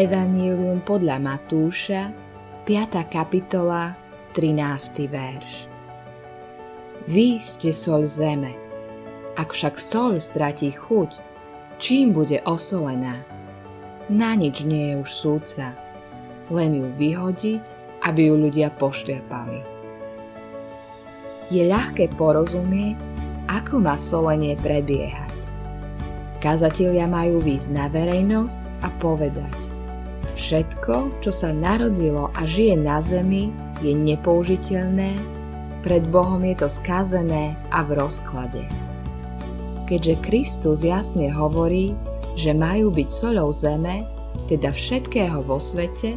Evanjelium podľa Matúša, 5. kapitola, 13. verš. Vy ste soľ zeme. Ak však soľ stratí chuť, čím bude osolená? Na nič nie je už súca, len ju vyhodiť, aby ju ľudia pošliapali. Je ľahké porozumieť, ako má solenie prebiehať. Kazatelia majú výjsť na verejnosť a povedať: všetko, čo sa narodilo a žije na zemi, je nepoužiteľné, pred Bohom je to skazené a v rozklade. Keďže Kristus jasne hovorí, že majú byť soľou zeme, teda všetkého vo svete,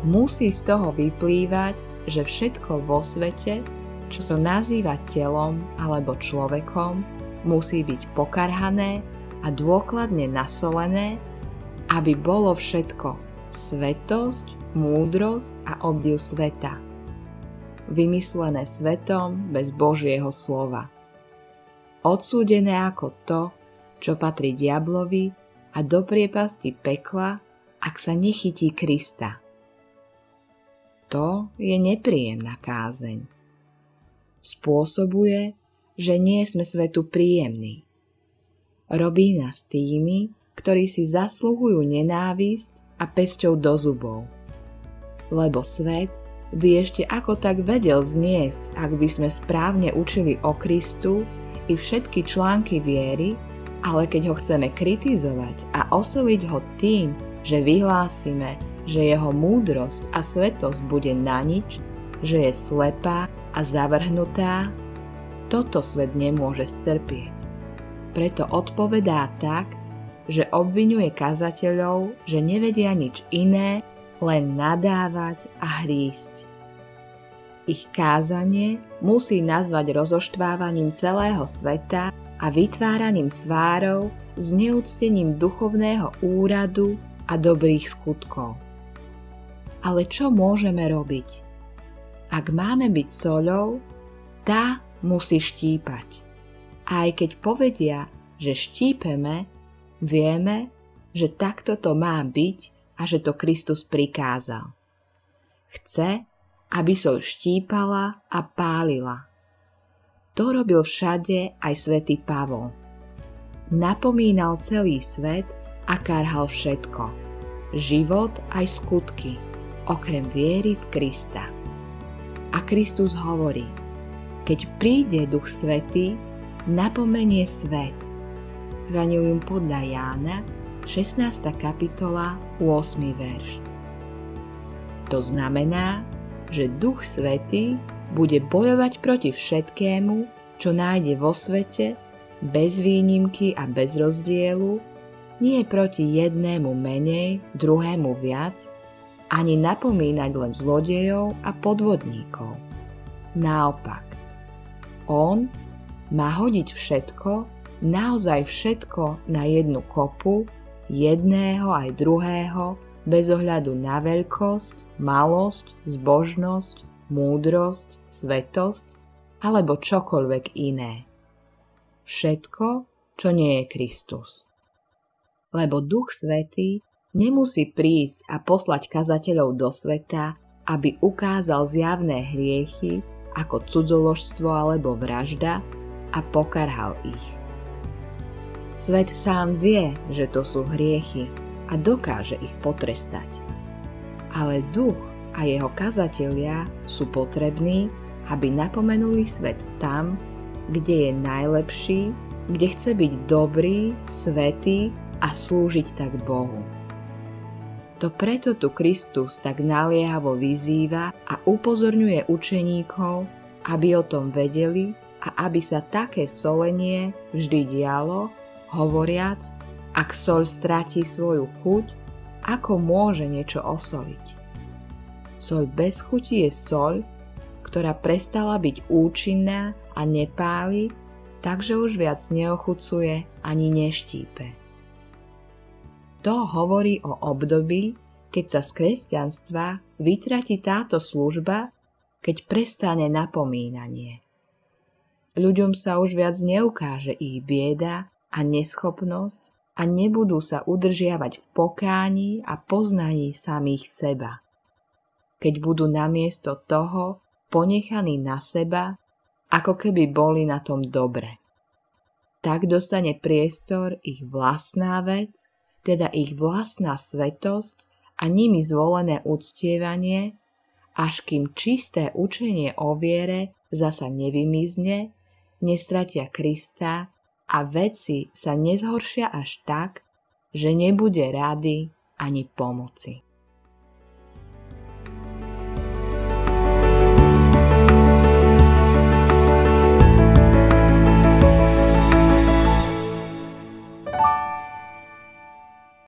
musí z toho vyplývať, že všetko vo svete, čo sa nazýva telom alebo človekom, musí byť pokarhané a dôkladne nasolené, aby bolo všetko svetosť, múdrosť a obdiv sveta, vymyslené svetom bez Božieho slova. Odsúdené ako to, čo patrí diablovi a do priepasti pekla, ak sa nechytí Krista. To je nepríjemná kázeň. Spôsobuje, že nie sme svetu príjemní. Robí nás tými, ktorí si zaslúhujú nenávisť a pesťou do zubov. Lebo svet by ešte ako tak vedel zniesť, ak by sme správne učili o Kristu i všetky články viery, ale keď ho chceme kritizovať a osoliť ho tým, že vyhlásime, že jeho múdrosť a svetosť bude na nič, že je slepá a zavrhnutá, toto svet nemôže strpieť. Preto odpovedá tak, že obvinuje kazateľov, že nevedia nič iné, len nadávať a hrísť. Ich kázanie musí nazvať rozoštvávaním celého sveta a vytváraním svárov s neúctením duchovného úradu a dobrých skutkov. Ale čo môžeme robiť? Ak máme byť soľou, tá musí štípať. A aj keď povedia, že štípeme, vieme, že takto to má byť a že to Kristus prikázal. Chce, aby soľ štípala a pálila. To robil všade aj svätý Pavol. Napomínal celý svet a karhal všetko, život aj skutky, okrem viery v Krista. A Kristus hovorí: keď príde Duch svätý, napomenie svet. Vanilium podľa Jána, 16. kapitola, 8. verš. To znamená, že Duch svätý bude bojovať proti všetkému, čo nájde vo svete, bez výnimky a bez rozdielu, nie proti jednému menej, druhému viac, ani napomínať len zlodejov a podvodníkov. Naopak, on má hodiť všetko, naozaj všetko, na jednu kopu, jedného aj druhého, bez ohľadu na veľkosť, malosť, zbožnosť, múdrosť, svetosť alebo čokoľvek iné. Všetko, čo nie je Kristus. Lebo Duch svätý nemusí prísť a poslať kazateľov do sveta, aby ukázal zjavné hriechy ako cudzoložstvo alebo vražda, a pokarhal ich. Svet sám vie, že to sú hriechy a dokáže ich potrestať. Ale Duch a jeho kazatelia sú potrební, aby napomenuli svet tam, kde je najlepší, kde chce byť dobrý, svätý a slúžiť tak Bohu. To preto tu Kristus tak naliehavo vyzýva a upozorňuje učeníkov, aby o tom vedeli a aby sa také solenie vždy dialo, hovoriac: ak soľ stratí svoju chuť, ako môže niečo osoliť? Soľ bez chuti je soľ, ktorá prestala byť účinná a nepáli, takže už viac neochucuje ani neštípe. To hovorí o období, keď sa z kresťanstva vytratí táto služba, keď prestane napomínanie. Ľuďom sa už viac neukáže ich bieda a neschopnosť a nebudú sa udržiavať v pokání a poznaní samých seba, keď budú namiesto toho ponechaní na seba, ako keby boli na tom dobre. Tak dostane priestor ich vlastná vec, teda ich vlastná svetosť a nimi zvolené uctievanie, až kým čisté učenie o viere zasa nevymizne, nestratia Krista a veci sa nezhoršia až tak, že nebude rady ani pomoci.